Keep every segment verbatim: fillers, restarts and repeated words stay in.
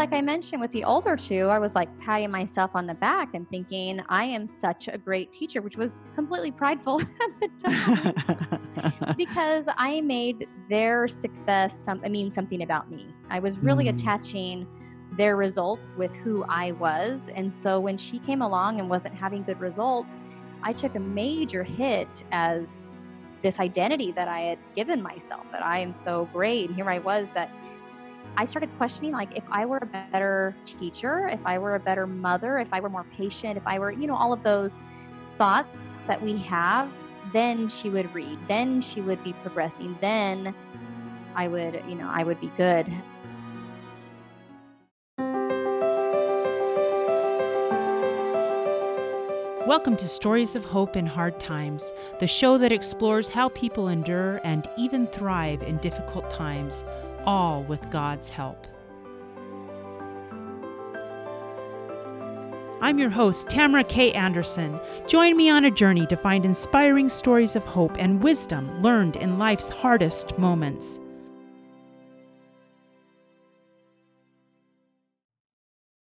like I mentioned with the older two, I was like patting myself on the back and thinking I am such a great teacher, which was completely prideful at the time because I made their success some, I mean, something about me. I was really mm. attaching their results with who I was. And so when she came along and wasn't having good results, I took a major hit as this identity that I had given myself, that I am so great. And here I was, that I started questioning, like, if I were a better teacher, if I were a better mother, if I were more patient, if I were, you know, all of those thoughts that we have, then she would read, then she would be progressing, then I would, you know, I would be good. Welcome to Stories of Hope in Hard Times, the show that explores how people endure and even thrive in difficult times, all with God's help. I'm your host, Tamara K. Anderson. Join me on a journey to find inspiring stories of hope and wisdom learned in life's hardest moments.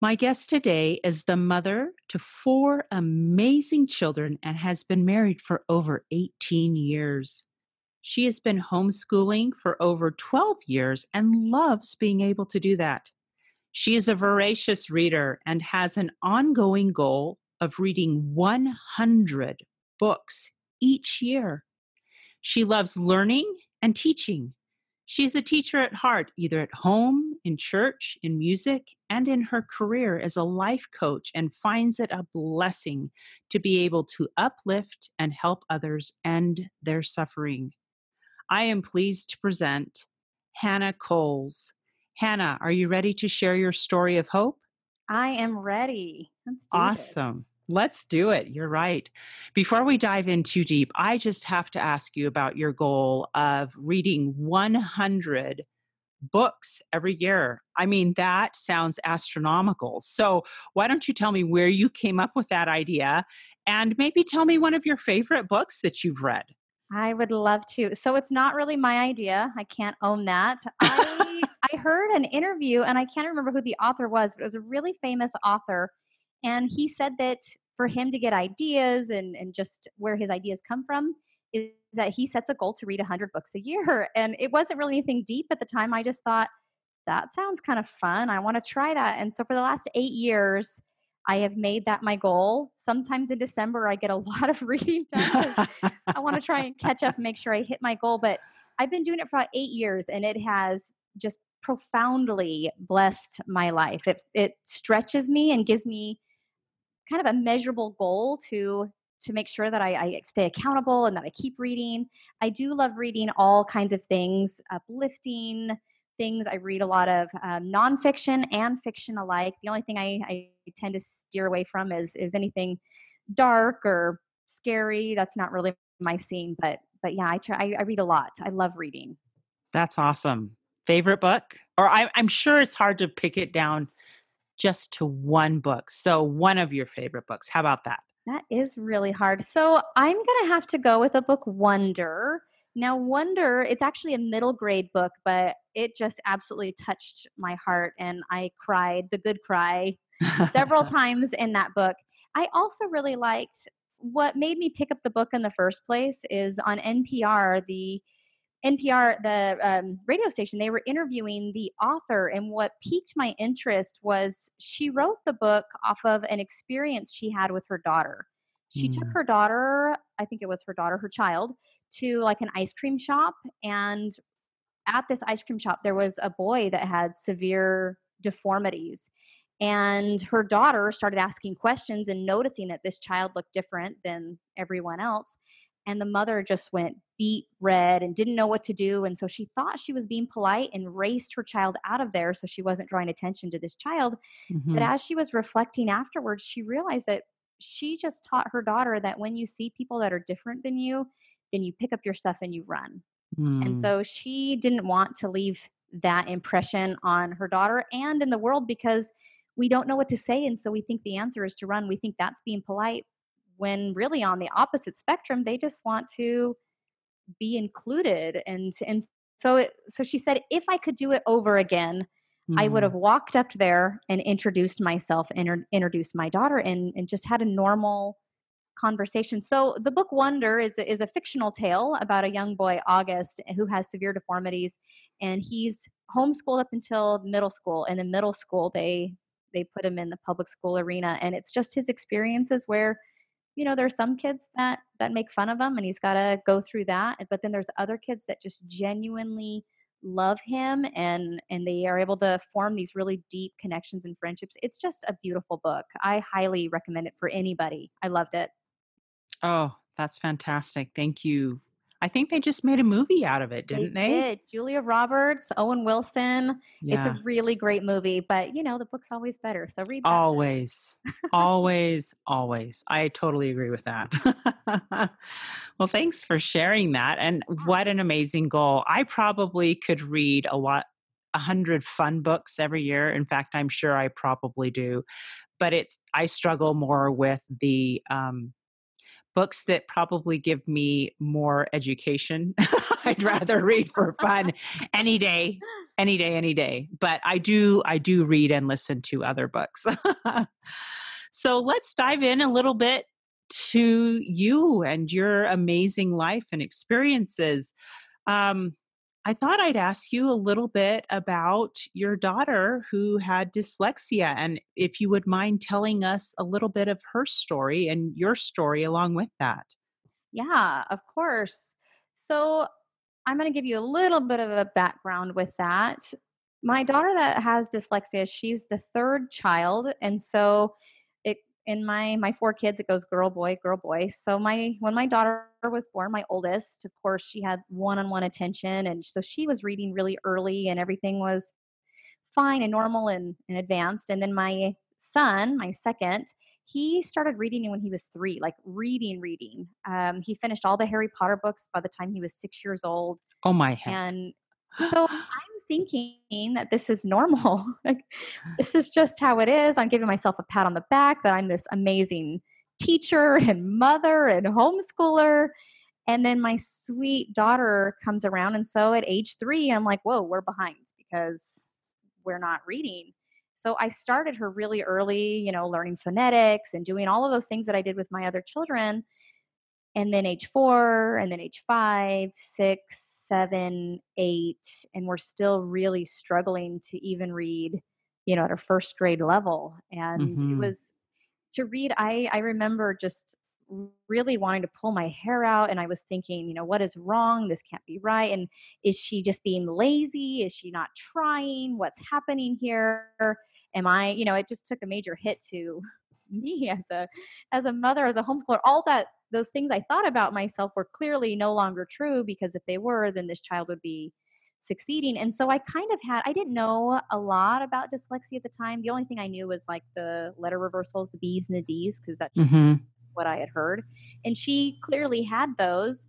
My guest today is the mother to four amazing children and has been married for over eighteen years. She has been homeschooling for over twelve years and loves being able to do that. She is a voracious reader and has an ongoing goal of reading one hundred books each year. She loves learning and teaching. She is a teacher at heart, either at home, in church, in music, and in her career as a life coach, and finds it a blessing to be able to uplift and help others end their suffering. I am pleased to present Hannah Coles. Hannah, are you ready to share your story of hope? I am ready. Let's do Awesome. It. Let's do it. You're right. Before we dive in too deep, I just have to ask you about your goal of reading one hundred books every year. I mean, that sounds astronomical. So why don't you tell me where you came up with that idea, and maybe tell me one of your favorite books that you've read. I would love to. So it's not really my idea. I can't own that. I, I heard an interview, and I can't remember who the author was, but it was a really famous author. And he said that for him to get ideas and, and just where his ideas come from, is that he sets a goal to read one hundred books a year. And it wasn't really anything deep at the time. I just thought, that sounds kind of fun. I want to try that. And so for the last eight years, I have made that my goal. Sometimes in December, I get a lot of reading done. I want to try and catch up and make sure I hit my goal. But I've been doing it for about eight years, and it has just profoundly blessed my life. It it stretches me and gives me kind of a measurable goal to to make sure that I, I stay accountable and that I keep reading. I do love reading all kinds of things, uplifting things. I read a lot of um, nonfiction and fiction alike. The only thing I, I tend to steer away from is is anything dark or scary. That's not really my scene, but but yeah, I try. I, I read a lot. I love reading. That's awesome. Favorite book? Or I, I'm sure it's hard to pick it down just to one book. So one of your favorite books. How about that? That is really hard. So I'm going to have to go with a book, Wonder. Now, Wonder, it's actually a middle grade book, but it just absolutely touched my heart. And I cried the good cry several times in that book. I also really liked, what made me pick up the book in the first place is on N P R, the N P R, the um, radio station, they were interviewing the author. And what piqued my interest was she wrote the book off of an experience she had with her daughter. She mm. took her daughter, I think it was her daughter, her child, to like an ice cream shop. And at this ice cream shop, there was a boy that had severe deformities. And her daughter started asking questions and noticing that this child looked different than everyone else. And the mother just went beet red and didn't know what to do. And so she thought she was being polite and raced her child out of there so she wasn't drawing attention to this child. Mm-hmm. But as she was reflecting afterwards, she realized that she just taught her daughter that when you see people that are different than you, then you pick up your stuff and you run. Mm. And so she didn't want to leave that impression on her daughter and in the world, because we don't know what to say. And so we think the answer is to run. We think that's being polite, when really on the opposite spectrum, they just want to be included. And and so it, so she said, if I could do it over again, Mm. I would have walked up there and introduced myself and inter- introduced my daughter and, and just had a normal conversation. So the book Wonder is, is a fictional tale about a young boy, August, who has severe deformities, and he's homeschooled up until middle school. And in middle school, they, they put him in the public school arena, and it's just his experiences where, you know, there are some kids that, that make fun of him and he's got to go through that. But then there's other kids that just genuinely love him, and, and they are able to form these really deep connections and friendships. It's just a beautiful book. I highly recommend it for anybody. I loved it. Oh, that's fantastic. Thank you. I think they just made a movie out of it, didn't they? They did. Julia Roberts, Owen Wilson. Yeah. It's a really great movie, but you know, the book's always better. So read that. Always, always, always. I totally agree with that. Well, thanks for sharing that. And what an amazing goal. I probably could read a lot, a hundred fun books every year. In fact, I'm sure I probably do, but it's, I struggle more with the, um, books that probably give me more education. I'd rather read for fun any day, any day, any day. But I do, I do read and listen to other books. So let's dive in a little bit to you and your amazing life and experiences. Um, I thought I'd ask you a little bit about your daughter who had dyslexia, and if you would mind telling us a little bit of her story and your story along with that. Yeah, of course. So I'm going to give you a little bit of a background with that. My daughter that has dyslexia, she's the third child. And so it, in my, my four kids, it goes girl, boy, girl, boy. So my, when my daughter was born, my oldest, of course, she had one-on-one attention. And so she was reading really early and everything was fine and normal and, and advanced. And then my son, my second, he started reading when he was three, like reading, reading. Um, he finished all the Harry Potter books by the time he was six years old. Oh my heck. And so I'm thinking that this is normal. Like, this is just how it is. I'm giving myself a pat on the back that I'm this amazing teacher and mother and homeschooler. And then my sweet daughter comes around. And so at age three, I'm like, whoa, we're behind because we're not reading. So I started her really early, you know, learning phonetics and doing all of those things that I did with my other children. And then age four, and then age five, six, seven, eight, and we're still really struggling to even read, you know, at a first grade level. And mm-hmm. it was to read, I, I remember just really wanting to pull my hair out. And I was thinking, you know, what is wrong? This can't be right. And is she just being lazy? Is she not trying? What's happening here? Am I, you know, it just took a major hit to me as a, as a mother, as a homeschooler. All that, those things I thought about myself were clearly no longer true, because if they were, then this child would be succeeding. And so I kind of had, I didn't know a lot about dyslexia at the time. The only thing I knew was like the letter reversals, the B's and the D's, because that's just mm-hmm. what I had heard. And she clearly had those,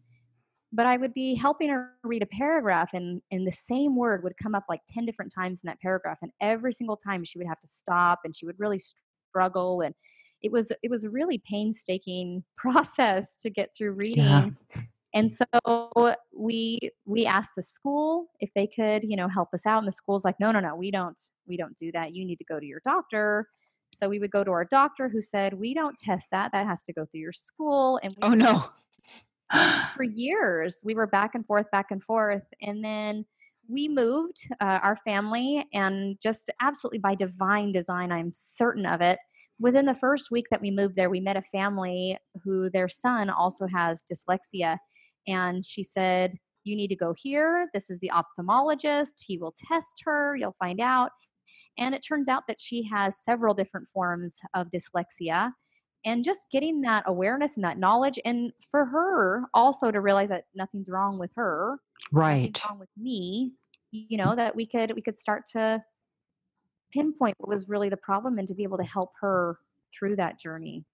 but I would be helping her read a paragraph and, and the same word would come up like ten different times in that paragraph. And every single time she would have to stop and she would really struggle. And it was, it was a really painstaking process to get through reading. Yeah. And so we, we asked the school if they could, you know, help us out. And the school's like, no, no, no, we don't, we don't do that. You need to go to your doctor. So we would go to our doctor who said, we don't test that. That has to go through your school. And we oh no, for years we were back and forth, back and forth. And then we moved uh, our family, and just absolutely by divine design, I'm certain of it. Within the first week that we moved there, we met a family who their son also has dyslexia. And she said, you need to go here. This is the ophthalmologist. He will test her. You'll find out. And it turns out that she has several different forms of dyslexia, and just getting that awareness and that knowledge. And for her also to realize that nothing's wrong with her, right? Nothing's wrong with me, you know, that we could, we could start to pinpoint what was really the problem and to be able to help her through that journey.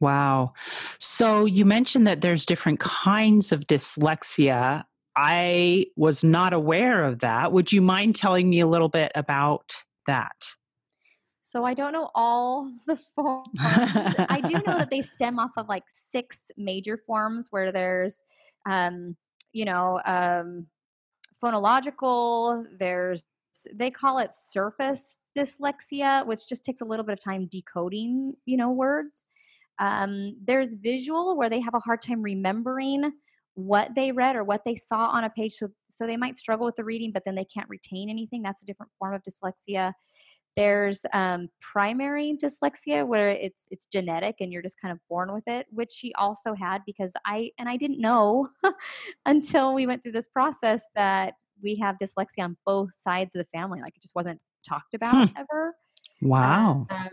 Wow. So you mentioned that there's different kinds of dyslexia. I was not aware of that. Would you mind telling me a little bit about that? So I don't know all the forms. I do know that they stem off of like six major forms, where there's, um, you know, um, phonological, there's they call it surface dyslexia, which just takes a little bit of time decoding, you know, words. Um, there's visual, where they have a hard time remembering what they read or what they saw on a page. So, so they might struggle with the reading, but then they can't retain anything. That's a different form of dyslexia. There's um, primary dyslexia, where it's it's genetic and you're just kind of born with it, which she also had, because I, and I didn't know until we went through this process that we have dyslexia on both sides of the family. Like, it just wasn't talked about hmm. ever. Wow. Um, um,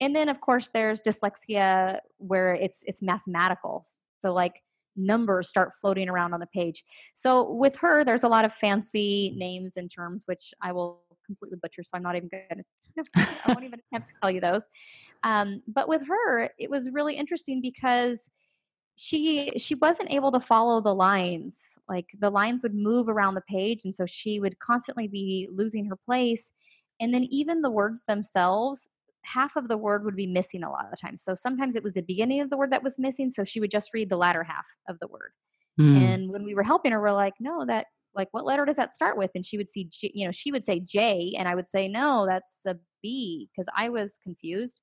and then of course there's dyslexia where it's, it's mathematical. So like numbers start floating around on the page. So with her, there's a lot of fancy names and terms, which I will completely butcher. So I'm not even good. I won't even attempt to tell you those. Um, but with her, it was really interesting because she, she wasn't able to follow the lines. Like, the lines would move around the page. And so she would constantly be losing her place. And then even the words themselves, half of the word would be missing a lot of the time. So sometimes it was the beginning of the word that was missing. So she would just read the latter half of the word. Mm. And when we were helping her, we're like, no, that, like, what letter does that start with? And she would see, J, you know, she would say J, and I would say, no, that's a B, because I was confused.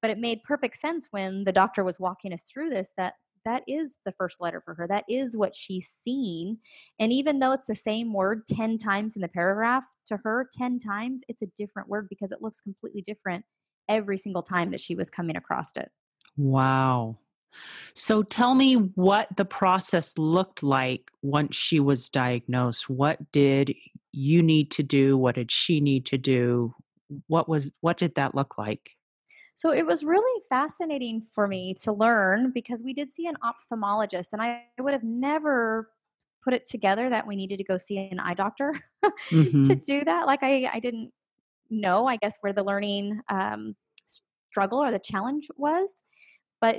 But it made perfect sense when the doctor was walking us through this, that that is the first letter for her. That is what she's seen. And even though it's the same word ten times in the paragraph, to her ten times, it's a different word because it looks completely different every single time that she was coming across it. Wow. So tell me what the process looked like once she was diagnosed. What did you need to do? What did she need to do? What was, what did that look like? So it was really fascinating for me to learn, because we did see an ophthalmologist, and I would have never put it together that we needed to go see an eye doctor mm-hmm. to do that. Like, I, I didn't know, I guess, where the learning um, struggle or the challenge was, but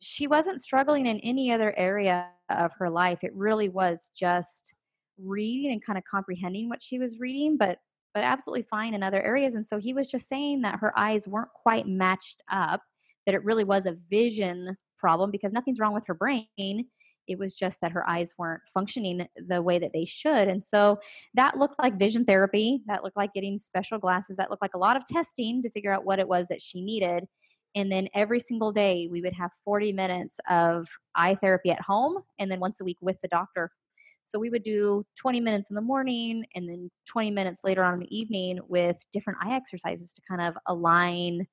she wasn't struggling in any other area of her life. It really was just reading and kind of comprehending what she was reading, but but absolutely fine in other areas. And so he was just saying that her eyes weren't quite matched up, that it really was a vision problem, because nothing's wrong with her brain. It was just that her eyes weren't functioning the way that they should. And so that looked like vision therapy. That looked like getting special glasses. That looked like a lot of testing to figure out what it was that she needed. And then every single day we would have forty minutes of eye therapy at home, and then once a week with the doctor. So we would do twenty minutes in the morning and then twenty minutes later on in the evening with different eye exercises to kind of align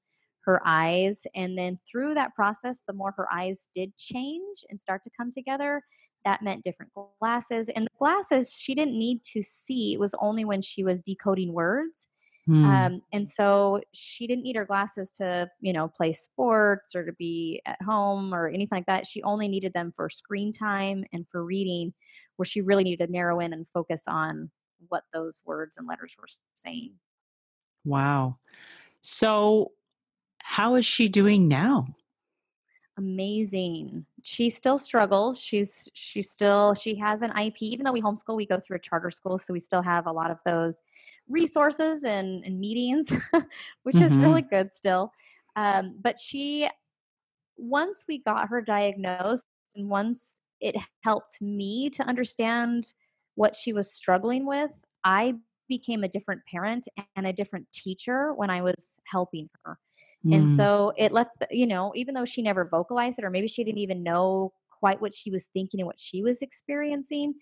her eyes. And then through that process, the more her eyes did change and start to come together, that meant different glasses. And the glasses, she didn't need to see. It was only when she was decoding words. Hmm. Um, and so she didn't need her glasses to, you know, play sports or to be at home or anything like that. She only needed them for screen time and for reading, where she really needed to narrow in and focus on what those words and letters were saying. Wow. So how is she doing now? Amazing. She still struggles. She's, she still, she has an I P, even though we homeschool, we go through a charter school. So we still have a lot of those resources and, and meetings, which mm-hmm. is really good still. Um, but she, once we got her diagnosed, and once it helped me to understand what she was struggling with, I became a different parent and a different teacher when I was helping her. And so it left, you know, even though she never vocalized it, or maybe she didn't even know quite what she was thinking and what she was experiencing,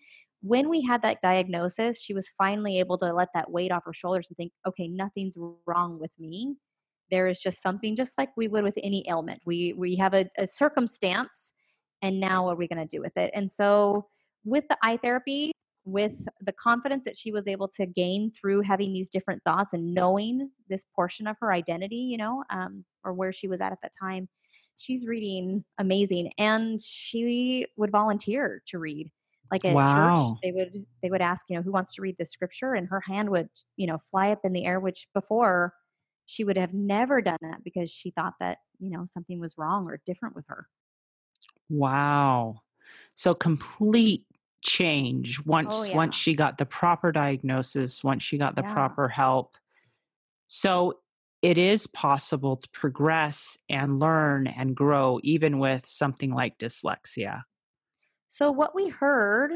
when we had that diagnosis, she was finally able to let that weight off her shoulders and think, okay, nothing's wrong with me. There is just something, just like we would with any ailment. We we have a, a circumstance, and now what are we going to do with it? And so with the eye therapy, with the confidence that she was able to gain through having these different thoughts and knowing this portion of her identity, you know, um, or where she was at at that time, she's reading amazing. And she would volunteer to read. Like at wow. church, they would, they would ask, you know, who wants to read the scripture? And her hand would, you know, fly up in the air, which before she would have never done that, because she thought that, you know, something was wrong or different with her. Wow. So complete change once oh, yeah. once she got the proper diagnosis, once she got the yeah. proper help. So it is possible to progress and learn and grow even with something like dyslexia. So what we heard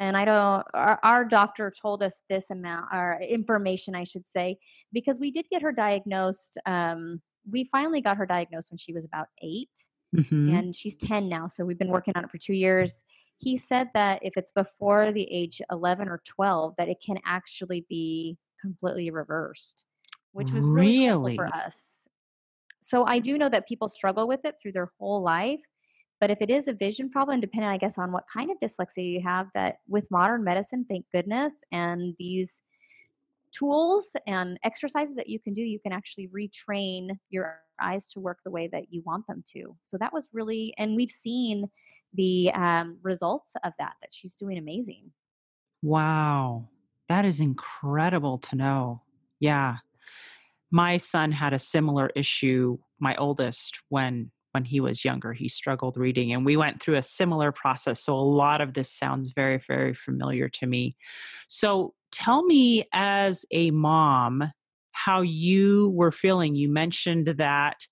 And I don't, our, our doctor told us this amount, or information, I should say, because we did get her diagnosed. Um, we finally got her diagnosed when she was about eight, mm-hmm. and she's ten now. So we've been working on it for two years. He said that if it's before the age eleven or twelve, that it can actually be completely reversed, which was really, really helpful for us. So I do know that people struggle with it through their whole life. But if it is a vision problem, depending, I guess, on what kind of dyslexia you have, that with modern medicine, thank goodness, and these tools and exercises that you can do, you can actually retrain your eyes to work the way that you want them to. So that was really, and we've seen the um, results of that, that she's doing amazing. Wow. That is incredible to know. Yeah. My son had a similar issue, my oldest, when When he was younger, he struggled reading, and we went through a similar process. So a lot of this sounds very, very familiar to me. So tell me, as a mom, how you were feeling. You mentioned that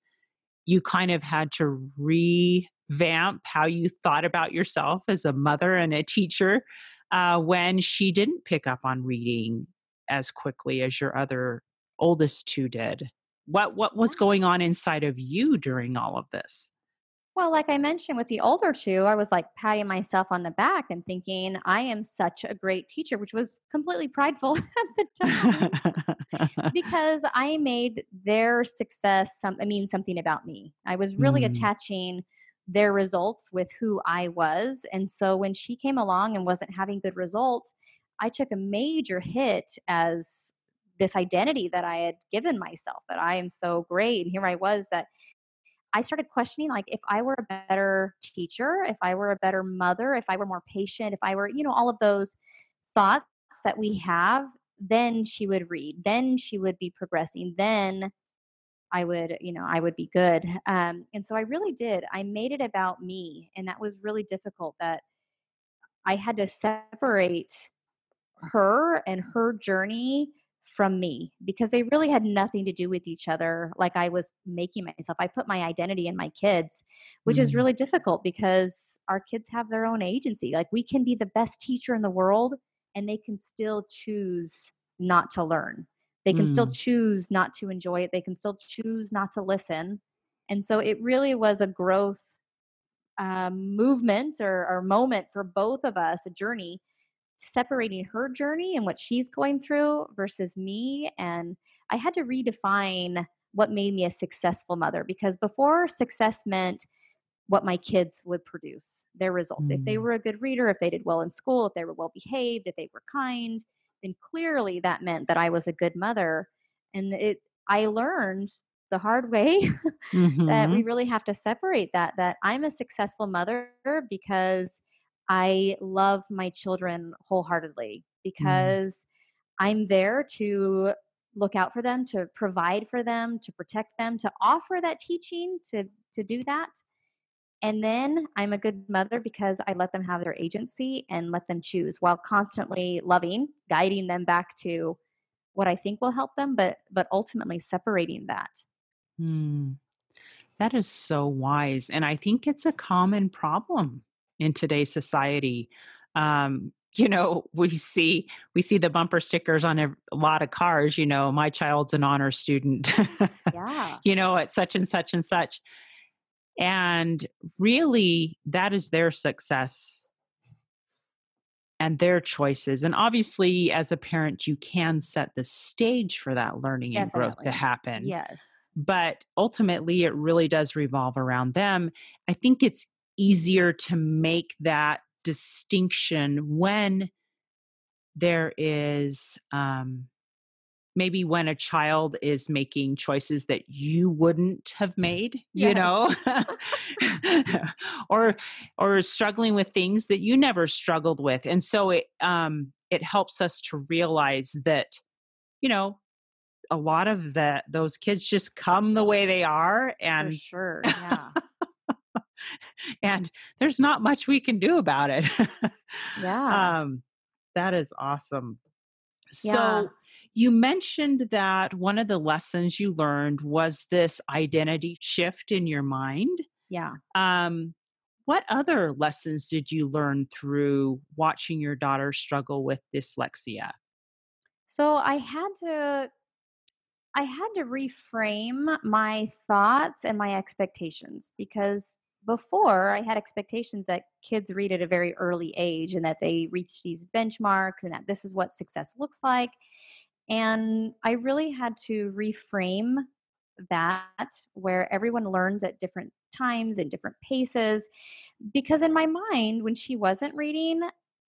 you kind of had to revamp how you thought about yourself as a mother and a teacher uh, when she didn't pick up on reading as quickly as your other oldest two did. What what was going on inside of you during all of this? Well, like I mentioned with the older two, I was like patting myself on the back and thinking I am such a great teacher, which was completely prideful at the time because I made their success some, I mean, something about me. I was really mm. attaching their results with who I was. And so when she came along and wasn't having good results, I took a major hit as this identity that I had given myself, that I am so great. And here I was, that I started questioning, like, if I were a better teacher, if I were a better mother, if I were more patient, if I were, you know, all of those thoughts that we have, then she would read, then she would be progressing, then I would, you know, I would be good. Um, and so I really did. I made it about me. And that was really difficult, that I had to separate her and her journey from me, because they really had nothing to do with each other. Like, I was making myself, I put my identity in my kids, which mm. is really difficult because our kids have their own agency. Like, we can be the best teacher in the world and they can still choose not to learn. They can mm. still choose not to enjoy it. They can still choose not to listen. And so it really was a growth um, movement or, or moment for both of us, a journey, separating her journey and what she's going through versus me. And I had to redefine what made me a successful mother, because before, success meant what my kids would produce, their results. Mm. If they were a good reader, if they did well in school, if they were well behaved, if they were kind, then clearly that meant that I was a good mother. And it, I learned the hard way mm-hmm. that we really have to separate that, that I'm a successful mother because I love my children wholeheartedly, because mm. I'm there to look out for them, to provide for them, to protect them, to offer that teaching, to, to do that. And then I'm a good mother because I let them have their agency and let them choose, while constantly loving, guiding them back to what I think will help them, but, but ultimately separating that. Mm. That is so wise. And I think it's a common problem in today's society. Um, you know, we see, we see the bumper stickers on a lot of cars, you know, my child's an honor student, yeah. you know, at such and such and such. And really, that is their success and their choices. And obviously, as a parent, you can set the stage for that learning Definitely. and growth to happen. Yes. But ultimately, it really does revolve around them. I think it's easier to make that distinction when there is, um, maybe when a child is making choices that you wouldn't have made, yes. you know, or, or struggling with things that you never struggled with. And so it, um, it helps us to realize that, you know, a lot of that, those kids just come the way they are. And For sure. Yeah. And there's not much we can do about it. yeah. Um, that is awesome. Yeah. So you mentioned that one of the lessons you learned was this identity shift in your mind. Yeah. Um, What other lessons did you learn through watching your daughter struggle with dyslexia? So I had to, I had to reframe my thoughts and my expectations, because before I had expectations that kids read at a very early age and that they reach these benchmarks and that this is what success looks like. And I really had to reframe that, where everyone learns at different times and different paces, because in my mind, when she wasn't reading,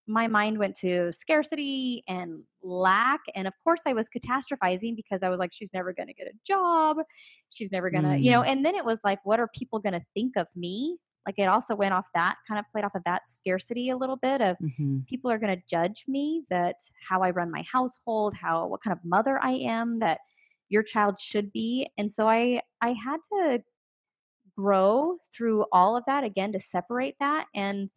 my mind went to scarcity and lack. And of course I was catastrophizing, because I was like, she's never going to get a job. She's never going to, mm. you know, and then it was like, what are people going to think of me? Like, it also went off that, kind of played off of that scarcity a little bit of mm-hmm. people are going to judge me, that how I run my household, how, what kind of mother I am, that your child should be. And so I, I had to grow through all of that again, to separate that. And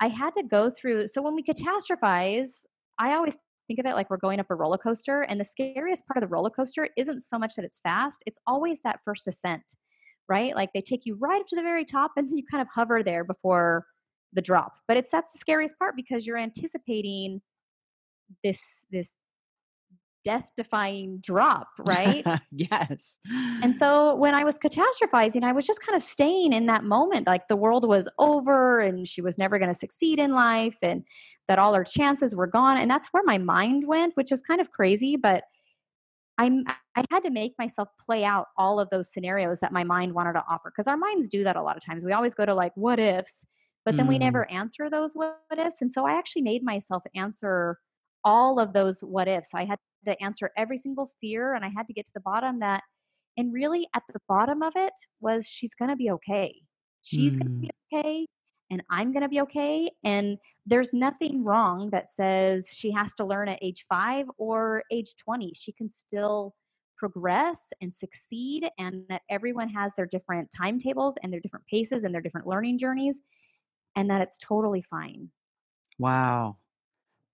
I had to go through, so when we catastrophize, I always think of it like we're going up a roller coaster, and the scariest part of the roller coaster isn't so much that it's fast, it's always that first ascent, right? Like they take you right up to the very top and you kind of hover there before the drop. But it's, that's the scariest part, because you're anticipating this, this death-defying drop, right? Yes. And so when I was catastrophizing, I was just kind of staying in that moment. Like the world was over and she was never going to succeed in life and that all her chances were gone. And that's where my mind went, which is kind of crazy, but I'm, I had to make myself play out all of those scenarios that my mind wanted to offer. Because our minds do that a lot of times. We always go to like, what ifs, but then mm. we never answer those what ifs. And so I actually made myself answer all of those what ifs. I had to answer every single fear, and I had to get to the bottom that, and really at the bottom of it was, she's going to be okay. She's mm. going to be okay. And I'm going to be okay. And there's nothing wrong that says she has to learn at age five or age twenty. She can still progress and succeed, and that everyone has their different timetables and their different paces and their different learning journeys, and that it's totally fine. Wow.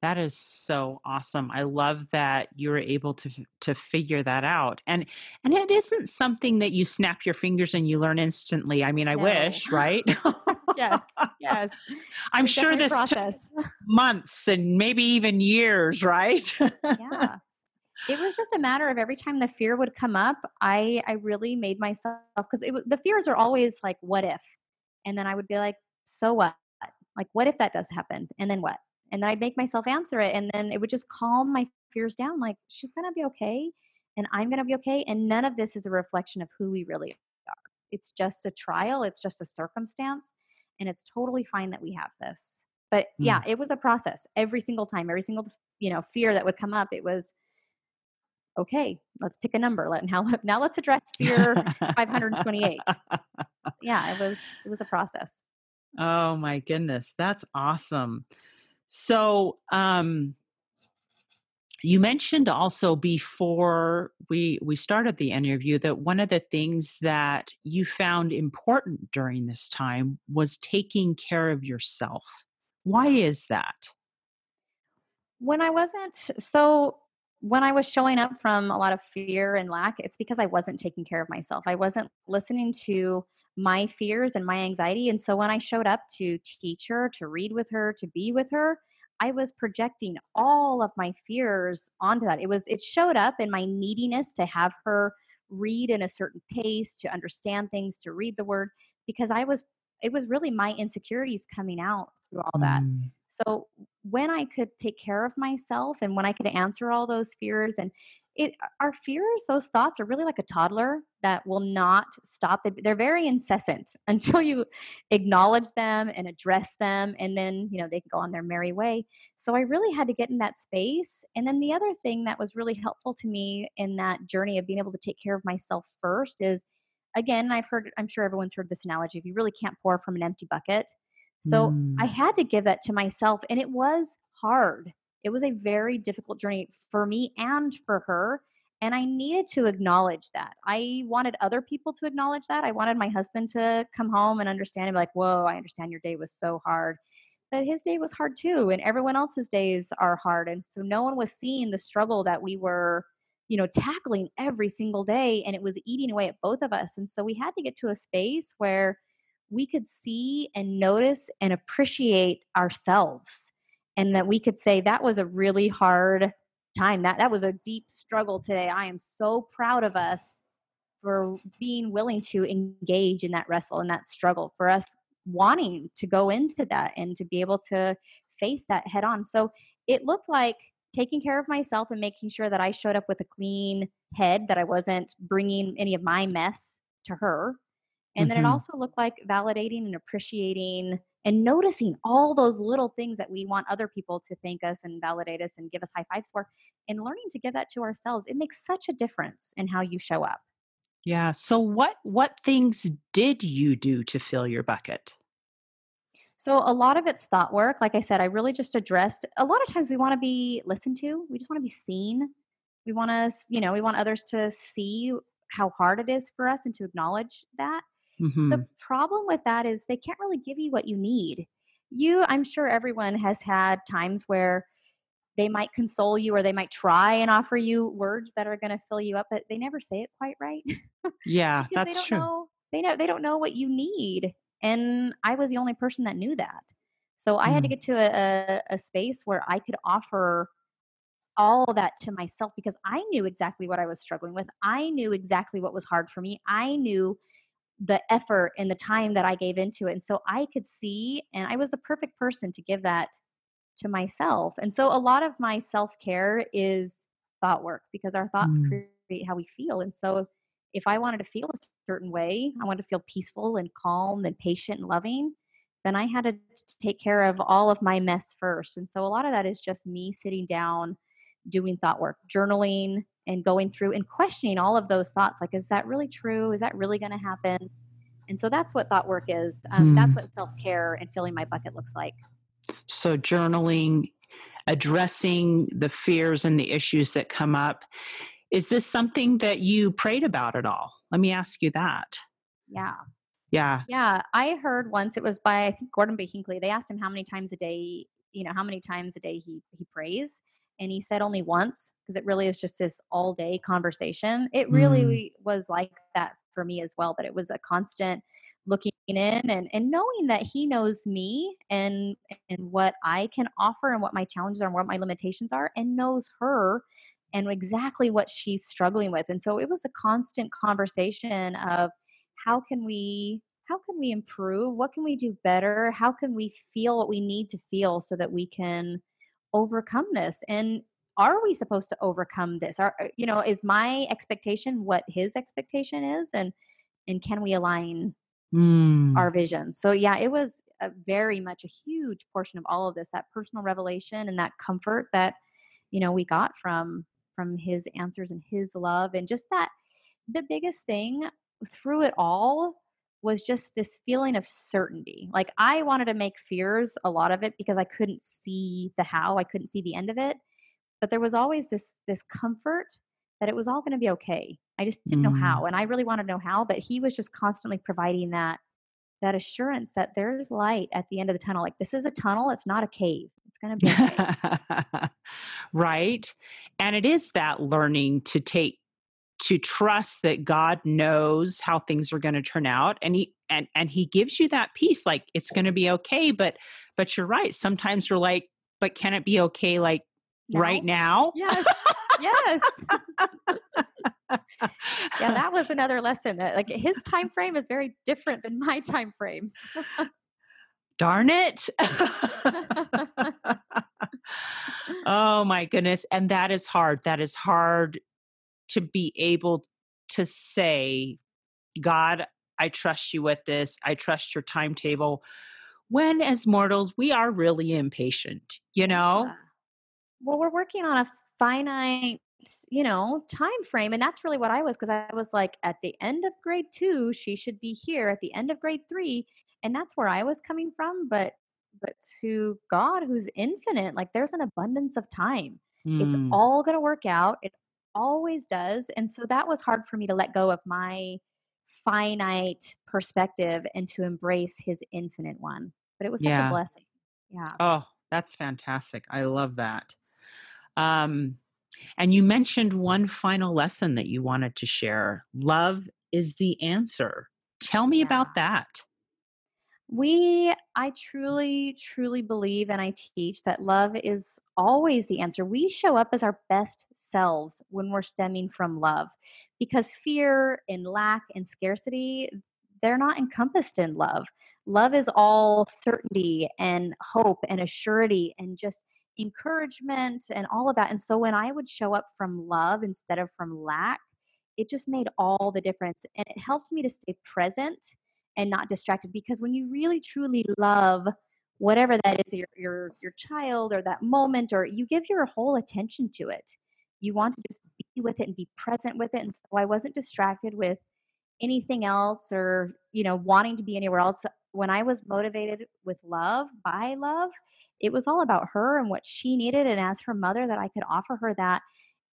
That is so awesome. I love that you were able to to figure that out. And and it isn't something that you snap your fingers and you learn instantly. I mean, I no. wish, right? Yes, yes. I'm it's sure this took months and maybe even years, right? Yeah. It was just a matter of every time the fear would come up, I I really made myself, because the fears are always like, what if? And then I would be like, so what? Like, what if that does happen? And then what? And then I'd make myself answer it. And then it would just calm my fears down. Like, she's going to be okay. And I'm going to be okay. And none of this is a reflection of who we really are. It's just a trial. It's just a circumstance. And it's totally fine that we have this. But mm. yeah, it was a process every single time, every single, you know, fear that would come up. It was, okay, let's pick a number. Let, now, now let's address fear five hundred twenty-eight. Yeah, it was, it was a process. Oh my goodness. That's awesome. So, um, you mentioned also before we, we started the interview that one of the things that you found important during this time was taking care of yourself. Why is that? When I wasn't, so when I was showing up from a lot of fear and lack, it's because I wasn't taking care of myself. I wasn't listening to my fears and my anxiety. And so when I showed up to teach her, to read with her, to be with her, I was projecting all of my fears onto that. It was, it showed up in my neediness to have her read in a certain pace, to understand things, to read the word, because I was, it was really my insecurities coming out through all that. Mm. So when I could take care of myself and when I could answer all those fears, and It, our fears, those thoughts are really like a toddler that will not stop. They're very incessant until you acknowledge them and address them. And then, you know, they can go on their merry way. So I really had to get in that space. And then the other thing that was really helpful to me in that journey of being able to take care of myself first is, again, I've heard, I'm sure everyone's heard this analogy, if you really can't pour from an empty bucket. So mm. I had to give that to myself, and it was hard. It was a very difficult journey for me and for her. And I needed to acknowledge that. I wanted other people to acknowledge that. I wanted my husband to come home and understand and be like, whoa, I understand your day was so hard. But his day was hard too. And everyone else's days are hard. And so no one was seeing the struggle that we were, you know, tackling every single day. And it was eating away at both of us. And so we had to get to a space where we could see and notice and appreciate ourselves, and that we could say, that was a really hard time. That that was a deep struggle today. I am so proud of us for being willing to engage in that wrestle and that struggle, for us wanting to go into that and to be able to face that head on. So it looked like taking care of myself and making sure that I showed up with a clean head, that I wasn't bringing any of my mess to her. And then mm-hmm. it also looked like validating and appreciating and noticing all those little things that we want other people to thank us and validate us and give us high fives for, and learning to give that to ourselves. It makes such a difference in how you show up. Yeah. So what, what things did you do to fill your bucket? So a lot of it's thought work. Like I said, I really just addressed, a lot of times we want to be listened to. We just want to be seen. We want to, you know, we want others to see how hard it is for us and to acknowledge that. Mm-hmm. The problem with that is they can't really give you what you need. You, I'm sure everyone has had times where they might console you or they might try and offer you words that are going to fill you up, but they never say it quite right. Yeah, that's they don't true. Know, they know they don't know what you need. And I was the only person that knew that. So I mm. had to get to a, a, a space where I could offer all that to myself, because I knew exactly what I was struggling with. I knew exactly what was hard for me. I knew the effort and the time that I gave into it. And so I could see, and I was the perfect person to give that to myself. And so a lot of my self-care is thought work, because our thoughts mm. create how we feel. And so if I wanted to feel a certain way, I wanted to feel peaceful and calm and patient and loving, then I had to take care of all of my mess first. And so a lot of that is just me sitting down, doing thought work, journaling, and going through and questioning all of those thoughts. Like, is that really true? Is that really going to happen? And so that's what thought work is. Um, mm. That's what self-care and filling my bucket looks like. So journaling, addressing the fears and the issues that come up. Is this something that you prayed about at all? Let me ask you that. Yeah. Yeah. Yeah. I heard once, it was by, I think, Gordon B. Hinckley. They asked him how many times a day, you know, how many times a day he, he prays. And he said only once, because it really is just this all day conversation. It really mm. was like that for me as well, but it was a constant looking in and, and knowing that he knows me and, and what I can offer and what my challenges are and what my limitations are, and knows her and exactly what she's struggling with. And so it was a constant conversation of how can we, how can we improve? What can we do better? How can we feel what we need to feel so that we can overcome this? And are we supposed to overcome this? Are, you know, is my expectation what his expectation is? And, and can we align mm. our vision? So yeah, it was a very much a huge portion of all of this, that personal revelation and that comfort that, you know, we got from, from his answers and his love. And just that, the biggest thing through it all was just this feeling of certainty. Like, I wanted to make fears a lot of it because I couldn't see the how, I couldn't see the end of it. But there was always this this comfort that it was all going to be okay. I just didn't mm. know how, and I really wanted to know how, but he was just constantly providing that that assurance that there's light at the end of the tunnel. Like, this is a tunnel, it's not a cave. It's going to be okay. Right? And it is that learning to take to trust that God knows how things are going to turn out. And he, and, and he gives you that peace, like, it's going to be okay. But, but you're right. Sometimes we're like, but can it be okay? Like no. right now? Yes. Yes. Yeah. That was another lesson, that like his time frame is very different than my time frame. Darn it. Oh my goodness. And that is hard. That is hard. To be able to say, God, I trust you with this. I trust your timetable. When as mortals, we are really impatient, you know? Yeah. Well, we're working on a finite, you know, time frame. And that's really what I was, because I was like, at the end of grade two, she should be here. At the end of grade three. And that's where I was coming from. But, but to God, who's infinite, like, there's an abundance of time. Mm. It's all going to work out. It always does. And so that was hard for me to let go of my finite perspective and to embrace his infinite one. But it was such yeah. a blessing. Yeah. Oh, that's fantastic. I love that. Um, and you mentioned one final lesson that you wanted to share. Love is the answer. Tell me yeah. about that. We, I truly, truly believe, and I teach that love is always the answer. We show up as our best selves when we're stemming from love, because fear and lack and scarcity, they're not encompassed in love. Love is all certainty and hope and assurity and just encouragement and all of that. And so when I would show up from love instead of from lack, it just made all the difference. And it helped me to stay present and not distracted, because when you really truly love whatever that is, your, your, your child or that moment, or you give your whole attention to it, you want to just be with it and be present with it. And so I wasn't distracted with anything else or, you know, wanting to be anywhere else. When I was motivated with love, by love, it was all about her and what she needed. And as her mother, that I could offer her that.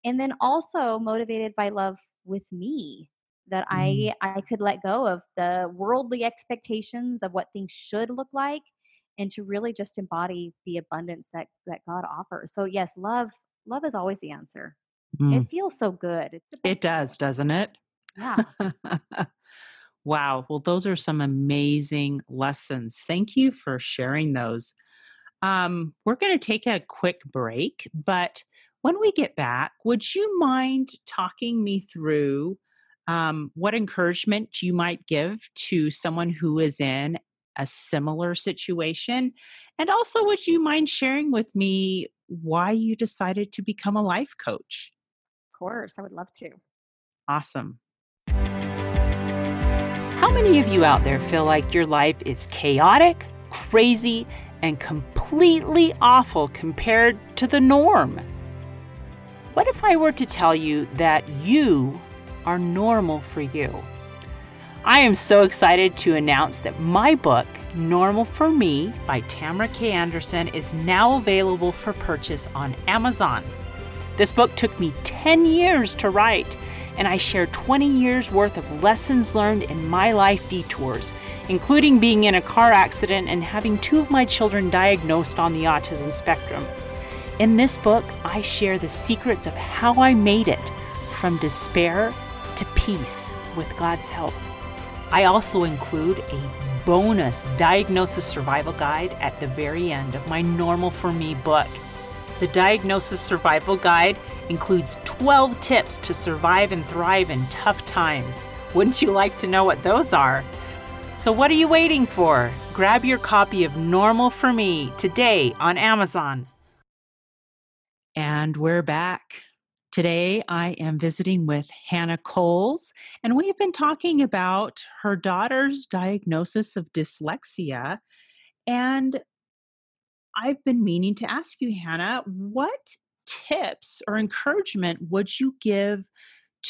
And then also motivated by love with me, that I, I could let go of the worldly expectations of what things should look like and to really just embody the abundance that, that God offers. So yes, love, love is always the answer. Mm. It feels so good. It's it does, doesn't it? Yeah. Wow. Well, those are some amazing lessons. Thank you for sharing those. Um, we're going to take a quick break, but when we get back, would you mind talking me through Um, what encouragement you might give to someone who is in a similar situation? And also, would you mind sharing with me why you decided to become a life coach? Of course, I would love to. Awesome. How many of you out there feel like your life is chaotic, crazy, and completely awful compared to the norm? What if I were to tell you that you are normal for you? I am so excited to announce that my book, Normal for Me by Tamara K. Anderson, is now available for purchase on Amazon. This book took me ten years to write, and I share twenty years worth of lessons learned in my life detours, including being in a car accident and having two of my children diagnosed on the autism spectrum. In this book, I share the secrets of how I made it from despair to peace with God's help. I also include a bonus diagnosis survival guide at the very end of my Normal for Me book. The diagnosis survival guide includes twelve tips to survive and thrive in tough times. Wouldn't you like to know what those are? So what are you waiting for? Grab your copy of Normal for Me today on Amazon. And we're back. Today, I am visiting with Hannah Coles, and we've been talking about her daughter's diagnosis of dyslexia. And I've been meaning to ask you, Hannah, what tips or encouragement would you give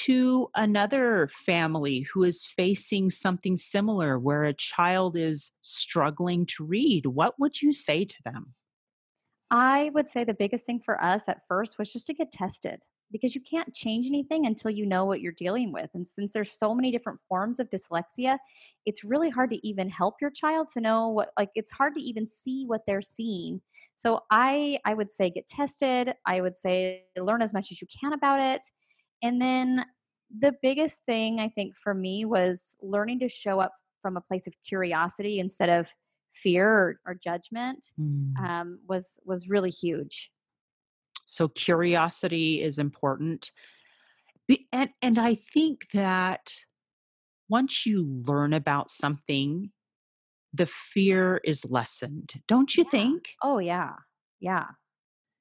to another family who is facing something similar where a child is struggling to read? What would you say to them? I would say the biggest thing for us at first was just to get tested, because you can't change anything until you know what you're dealing with. And since there's so many different forms of dyslexia, it's really hard to even help your child to know what, like, it's hard to even see what they're seeing. So I, I would say get tested. I would say learn as much as you can about it. And then the biggest thing I think for me was learning to show up from a place of curiosity instead of fear or, or judgment mm. um, was, was really huge. So curiosity is important. And, and I think that once you learn about something, the fear is lessened. Don't you yeah. think? Oh, yeah. Yeah.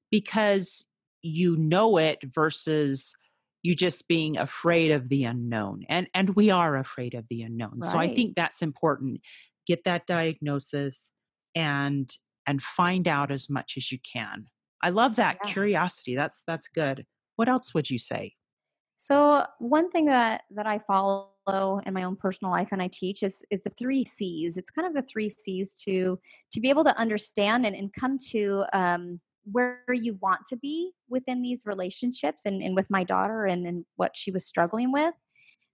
Because you know it versus you just being afraid of the unknown. And, and we are afraid of the unknown. Right. So I think that's important. Get that diagnosis and, and find out as much as you can. I love that yeah. curiosity. That's, that's good. What else would you say? So one thing that, that I follow in my own personal life and I teach is, is the three C's. It's kind of the three C's to, to be able to understand and, and come to, um, where you want to be within these relationships and, and with my daughter and, and what she was struggling with.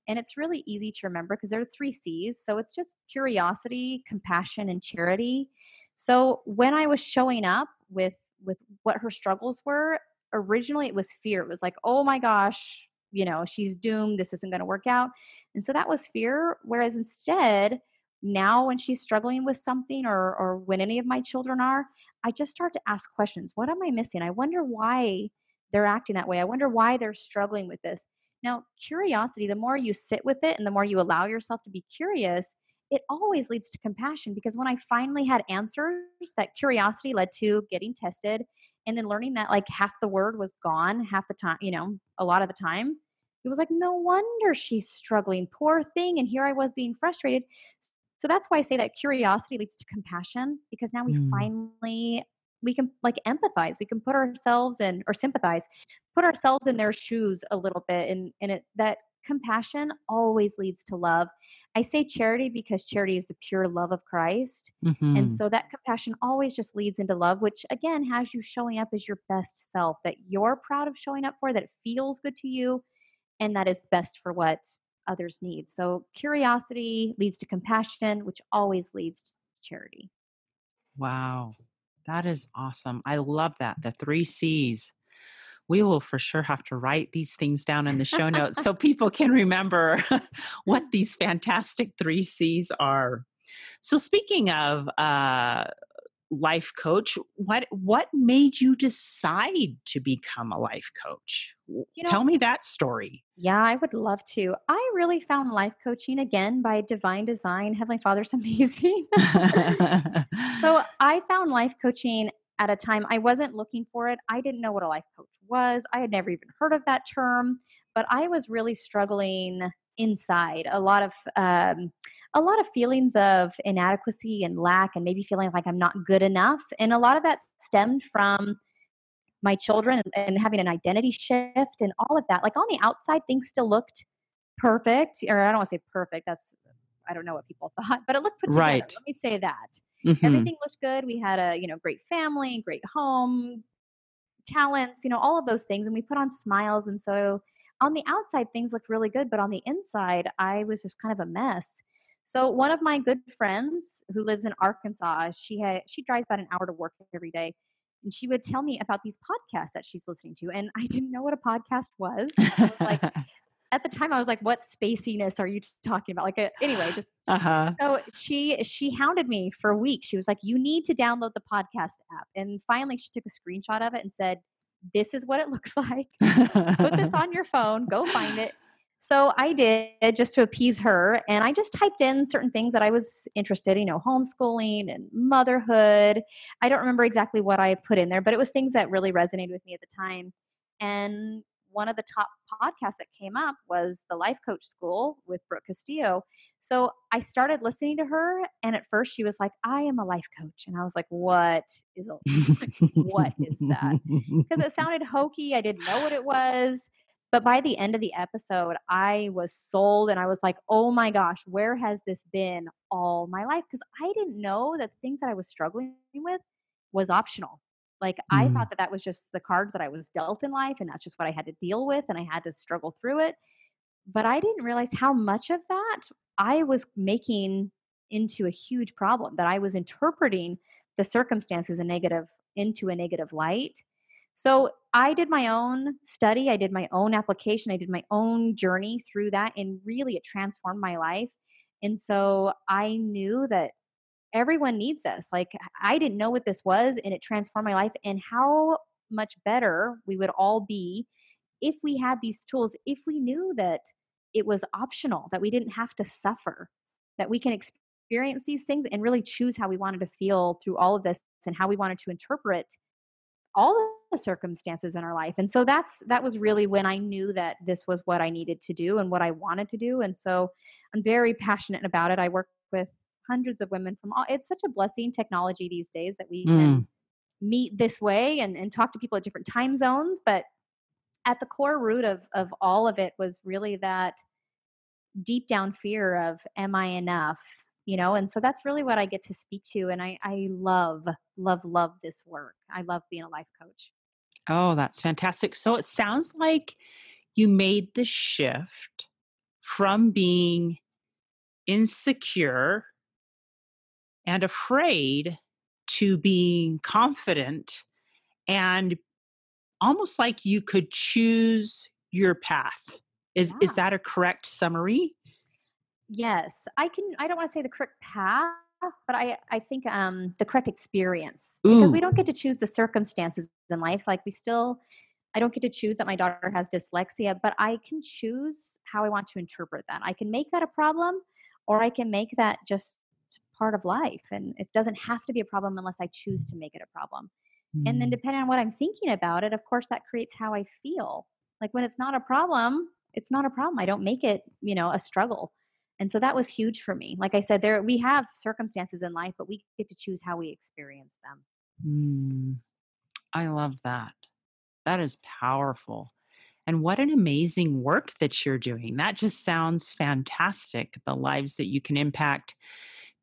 And it's really easy to remember because there are three C's. So it's just curiosity, compassion, and charity. So when I was showing up with, with what her struggles were, originally it was fear. It was like, oh my gosh, you know, she's doomed. This isn't going to work out. And so that was fear. Whereas instead now when she's struggling with something, or, or when any of my children are, I just start to ask questions. What am I missing? I wonder why they're acting that way. I wonder why they're struggling with this. Now, curiosity, the more you sit with it and the more you allow yourself to be curious, it always leads to compassion, because when I finally had answers, that curiosity led to getting tested and then learning that like half the word was gone half the time, you know, a lot of the time. It was like, no wonder she's struggling, poor thing. And here I was being frustrated. So that's why I say that curiosity leads to compassion, because now we mm. finally, we can like empathize. We can put ourselves in, or sympathize, put ourselves in their shoes a little bit. And, and it, that compassion always leads to love. I say charity because charity is the pure love of Christ. Mm-hmm. And so that compassion always just leads into love, which again has you showing up as your best self, that you're proud of showing up for, that it feels good to you, and that is best for what others need. So curiosity leads to compassion, which always leads to charity. Wow. That is awesome. I love that. The three C's. We will for sure have to write these things down in the show notes so people can remember what these fantastic three C's are. So speaking of uh, life coach, what what made you decide to become a life coach? You know, tell me that story. Yeah, I would love to. I really found life coaching, again, by divine design. Heavenly Father's amazing. So I found life coaching at a time I wasn't looking for it. I didn't know what a life coach was. I had never even heard of that term, but I was really struggling inside. A lot of um, a lot of feelings of inadequacy and lack, and maybe feeling like I'm not good enough. And a lot of that stemmed from my children and, and having an identity shift and all of that. Like on the outside, things still looked perfect, or I don't want to say perfect. That's I don't know what people thought, but it looked put together. Right. Let me say that. Mm-hmm. Everything looked good. We had a, you know, great family, great home, talents, you know, all of those things. And we put on smiles. And so on the outside, things looked really good. But on the inside, I was just kind of a mess. So one of my good friends who lives in Arkansas, she had, she drives about an hour to work every day. And she would tell me about these podcasts that she's listening to. And I didn't know what a podcast was. I was like, at the time I was like, what spaciness are you talking about? Like, a, anyway, just, uh-huh. So she, she hounded me for weeks. She was like, you need to download the podcast app. And finally she took a screenshot of it and said, this is what it looks like. Put this on your phone, go find it. So I did, just to appease her. And I just typed in certain things that I was interested in, you know, homeschooling and motherhood. I don't remember exactly what I put in there, but it was things that really resonated with me at the time. And one of the top podcasts that came up was the Life Coach School with Brooke Castillo. So I started listening to her, and at first she was like, I am a life coach. And I was like, what is, a, what is that? Because it sounded hokey. I didn't know what it was. But by the end of the episode, I was sold, and I was like, oh my gosh, where has this been all my life? Because I didn't know that the things that I was struggling with was optional. Like I mm. thought that that was just the cards that I was dealt in life, and that's just what I had to deal with, and I had to struggle through it. But I didn't realize how much of that I was making into a huge problem, that I was interpreting the circumstances a negative into a negative light. So I did my own study. I did my own application. I did my own journey through that, and really it transformed my life. And so I knew that everyone needs this. Like I didn't know what this was, and it transformed my life, and how much better we would all be if we had these tools, if we knew that it was optional, that we didn't have to suffer, that we can experience these things and really choose how we wanted to feel through all of this and how we wanted to interpret all of the circumstances in our life. And so that's, that was really when I knew that this was what I needed to do and what I wanted to do. And so I'm very passionate about it. I work with hundreds of women from all, it's such a blessing, technology these days, that we mm. can meet this way and, and talk to people at different time zones. But at the core root of, of all of it was really that deep down fear of, am I enough? You know? And so that's really what I get to speak to. And I, I love, love, love this work. I love being a life coach. Oh, that's fantastic. So it sounds like you made the shift from being insecure and afraid to being confident, and almost like you could choose your path. Is, yeah. is that a correct summary? Yes, I can. I don't want to say the correct path, but I, I think um, the correct experience. Ooh. Because we don't get to choose the circumstances in life. Like we still, I don't get to choose that my daughter has dyslexia, but I can choose how I want to interpret that. I can make that a problem, or I can make that just part of life. And it doesn't have to be a problem unless I choose to make it a problem. Mm. And then depending on what I'm thinking about it, of course, that creates how I feel. Like when it's not a problem, it's not a problem. I don't make it, you know, a struggle. And so that was huge for me. Like I said, there we have circumstances in life, but we get to choose how we experience them. Mm, I love that. That is powerful. And what an amazing work that you're doing. That just sounds fantastic, the lives that you can impact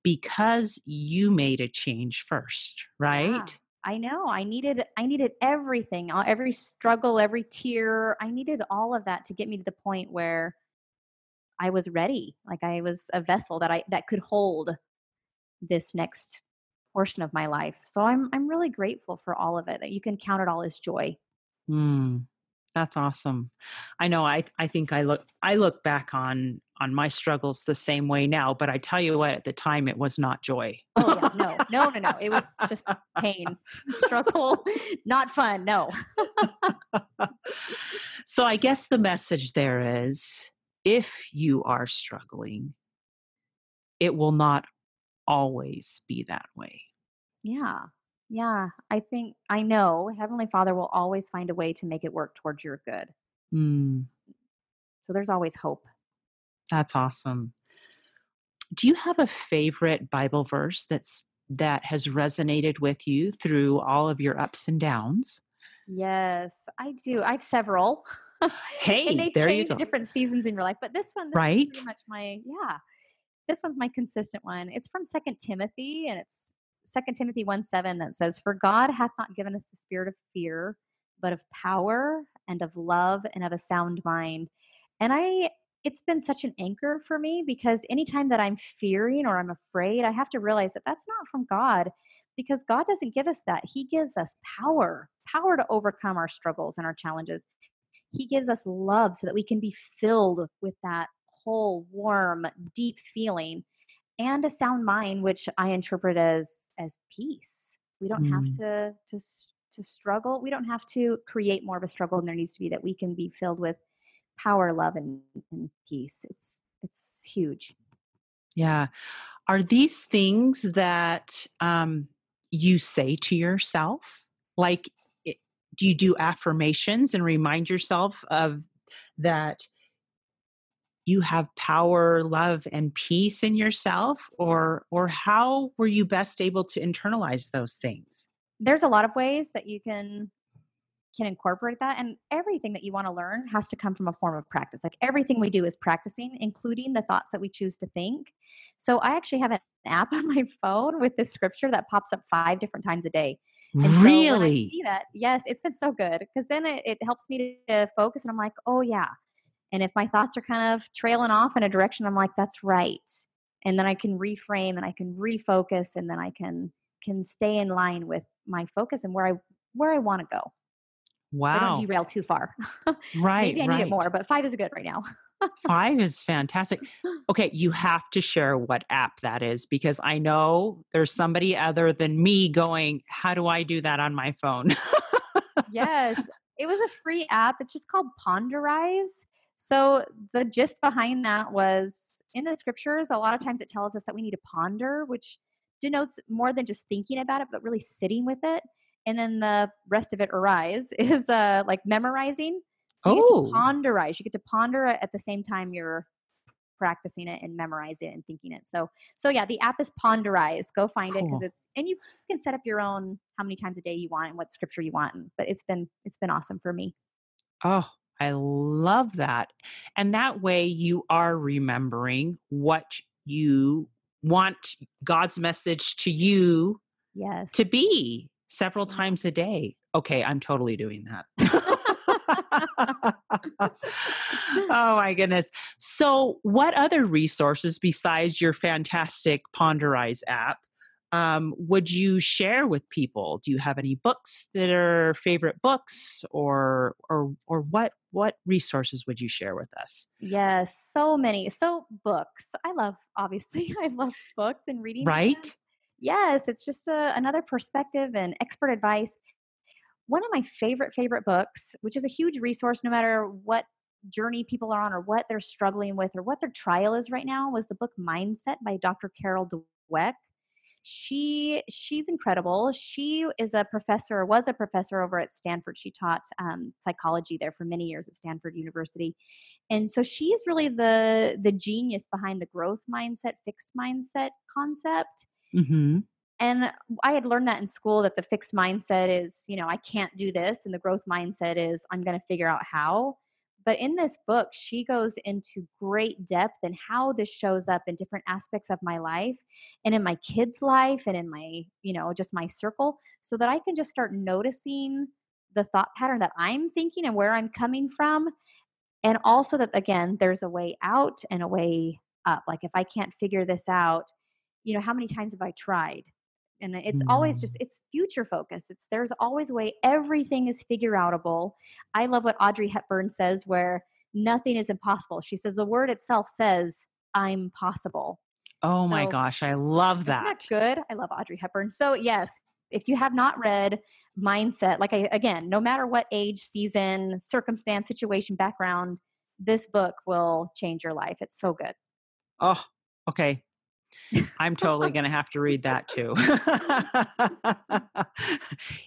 because you made a change first, right? Yeah, I know. I needed I needed everything, every struggle, every tear. I needed all of that to get me to the point where I was ready. Like I was a vessel that I that could hold this next portion of my life. So I'm I'm really grateful for all of it. You can count it all as joy. Mm, that's awesome. I know. I I think I look I look back on on my struggles the same way now. But I tell you what, at the time it was not joy. Oh yeah, no, no, no, no. It was just pain, struggle, not fun. No. So I guess the message there is, if you are struggling, it will not always be that way. Yeah. Yeah. I think, I know Heavenly Father will always find a way to make it work towards your good. Mm. So there's always hope. That's awesome. Do you have a favorite Bible verse that's, that has resonated with you through all of your ups and downs? Yes, I do. I have several. Hey, and they there change you go. At different seasons in your life, but this one, this right? Is pretty much my yeah. This one's my consistent one. It's from Second Timothy, and it's Second Timothy one seven that says, "For God hath not given us the spirit of fear, but of power and of love and of a sound mind." And I, it's been such an anchor for me because anytime that I'm fearing or I'm afraid, I have to realize that that's not from God, because God doesn't give us that. He gives us power, power to overcome our struggles and our challenges. He gives us love so that we can be filled with that whole, warm, deep feeling, and a sound mind, which I interpret as as peace. We don't mm. have to, to to struggle. We don't have to create more of a struggle than there needs to be, that we can be filled with power, love, and, and peace. It's it's huge. Yeah. Are these things that um, you say to yourself? Like, do you do affirmations and remind yourself of that you have power, love, and peace in yourself? Or or how were you best able to internalize those things? There's a lot of ways that you can can incorporate that. And everything that you want to learn has to come from a form of practice. Like everything we do is practicing, including the thoughts that we choose to think. So I actually have an app on my phone with this scripture that pops up five different times a day. And so really? When I see that, yes, it's been so good, because then it, it helps me to, to focus, and I'm like, oh yeah. And if my thoughts are kind of trailing off in a direction, I'm like, that's right. And then I can reframe and I can refocus, and then I can can stay in line with my focus and where I where I want to go. Wow. So I don't derail too far. Right. Maybe I right. need it more, but five is good right now. Five is fantastic. Okay, you have to share what app that is, because I know there's somebody other than me going, how do I do that on my phone? Yes, it was a free app. It's just called Ponderize. So the gist behind that was, in the scriptures, a lot of times it tells us that we need to ponder, which denotes more than just thinking about it, but really sitting with it. And then the rest of it, arise, is uh, like memorizing. So you oh. get to ponderize. You get to ponder it at the same time you're practicing it and memorize it and thinking it. So, so yeah, the app is Ponderize. Go find cool. it, because it's, and you can set up your own how many times a day you want and what scripture you want. But it's been it's been awesome for me. Oh, I love that. And that way you are remembering what you want God's message to you yes. to be several times a day. Okay, I'm totally doing that. Oh my goodness. So what other resources besides your fantastic Ponderize app um, would you share with people? Do you have any books that are favorite books, or or or what what resources would you share with us? Yes, so many. So books. I love obviously I love books and reading. Right. Books. Yes, it's just a, another perspective and expert advice. One of my favorite, favorite books, which is a huge resource no matter what journey people are on or what they're struggling with or what their trial is right now, was the book Mindset by Doctor Carol Dweck. She, she's incredible. She is a professor, was a professor over at Stanford. She taught um, psychology there for many years at Stanford University. And so she's really the, the genius behind the growth mindset, fixed mindset concept. Mm-hmm. And I had learned that in school, that the fixed mindset is, you know, I can't do this. And the growth mindset is, I'm going to figure out how. But in this book, she goes into great depth and how this shows up in different aspects of my life and in my kids' life and in my, you know, just my circle, so that I can just start noticing the thought pattern that I'm thinking and where I'm coming from. And also that, again, there's a way out and a way up. Like if I can't figure this out, you know, how many times have I tried? And it's always just, it's future focused. It's, there's always a way. Everything is figure outable. I love what Audrey Hepburn says, where nothing is impossible. She says the word itself says I'm possible. Oh so, my gosh. I love that. Isn't that good? I love Audrey Hepburn. So yes, if you have not read Mindset, like I, again, no matter what age, season, circumstance, situation, background, this book will change your life. It's so good. Oh, okay. I'm totally going to have to read that too.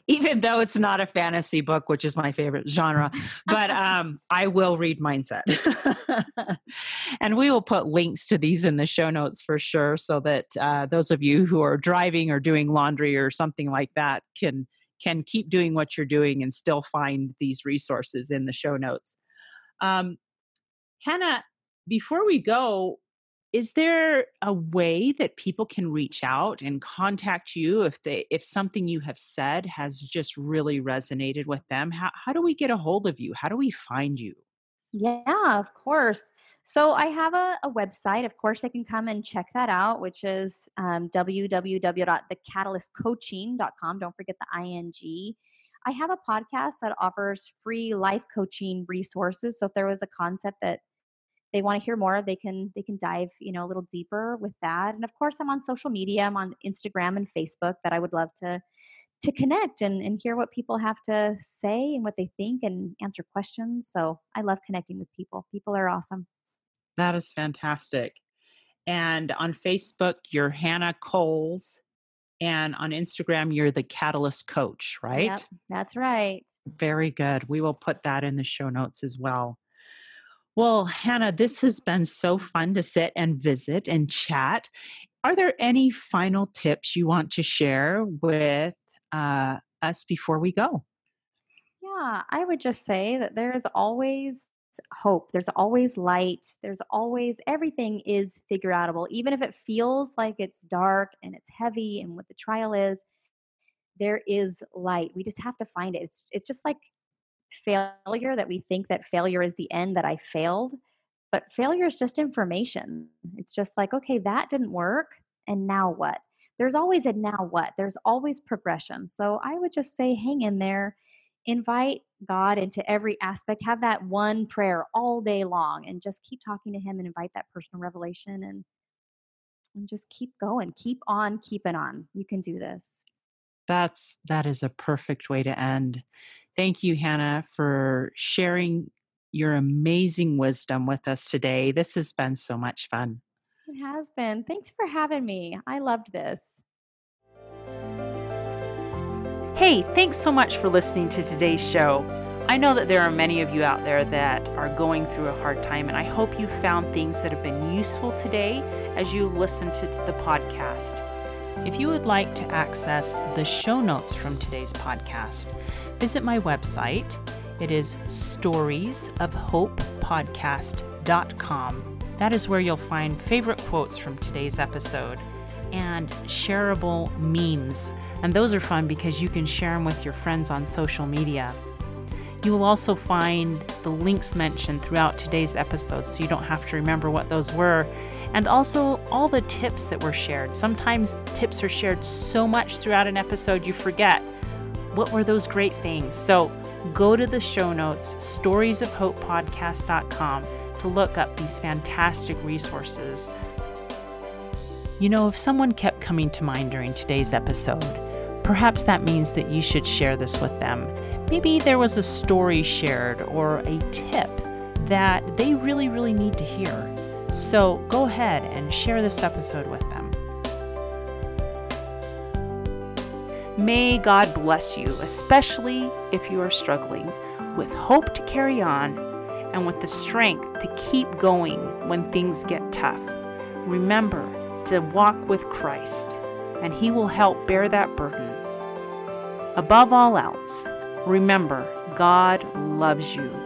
Even though it's not a fantasy book, which is my favorite genre, but um, I will read Mindset. And we will put links to these in the show notes for sure, so that uh, those of you who are driving or doing laundry or something like that can can keep doing what you're doing and still find these resources in the show notes. Um, Hannah, before we go, is there a way that people can reach out and contact you if they if something you have said has just really resonated with them? How how do we get a hold of you? How do we find you? Yeah, of course. So I have a, a website. Of course, they can come and check that out, which is um, w w w dot the catalyst coaching dot com. Don't forget the I N G. I have a podcast that offers free life coaching resources. So if there was a concept that they want to hear more, they can they can dive, you know, a little deeper with that. And of course, I'm on social media. I'm on Instagram and Facebook, that I would love to to connect and, and hear what people have to say and what they think and answer questions. So I love connecting with people. People are awesome. That is fantastic. And on Facebook, you're Hannah Coles. And on Instagram, you're the Catalyst Coach, right? Yep, that's right. Very good. We will put that in the show notes as well. Well, Hannah, this has been so fun to sit and visit and chat. Are there any final tips you want to share with uh, us before we go? Yeah, I would just say that there is always hope. There's always light. There's always, everything is figure outable. Even if it feels like it's dark and it's heavy and what the trial is, there is light. We just have to find it. It's, it's just like failure, that we think that failure is the end, that I failed, but failure is just information. It's just like, okay, that didn't work. And now what? There's always a now what. There's always progression. So I would just say, hang in there, invite God into every aspect, have that one prayer all day long and just keep talking to him and invite that personal revelation and, and just keep going, keep on keeping on. You can do this. That's, that is a perfect way to end. Thank you, Hannah, for sharing your amazing wisdom with us today. This has been so much fun. It has been. Thanks for having me. I loved this. Hey, thanks so much for listening to today's show. I know that there are many of you out there that are going through a hard time, and I hope you found things that have been useful today as you listen to the podcast. If you would like to access the show notes from today's podcast, visit my website. It is stories of hope podcast dot com. That is where you'll find favorite quotes from today's episode and shareable memes. And those are fun because you can share them with your friends on social media. You will also find the links mentioned throughout today's episode, so you don't have to remember what those were. And also all the tips that were shared. Sometimes tips are shared so much throughout an episode, you forget. What were those great things? So go to the show notes, stories of hope podcast dot com, to look up these fantastic resources. You know, if someone kept coming to mind during today's episode, perhaps that means that you should share this with them. Maybe there was a story shared or a tip that they really, really need to hear. So go ahead and share this episode with them. May God bless you, especially if you are struggling, with hope to carry on and with the strength to keep going when things get tough. Remember to walk with Christ, and He will help bear that burden. Above all else, remember, God loves you.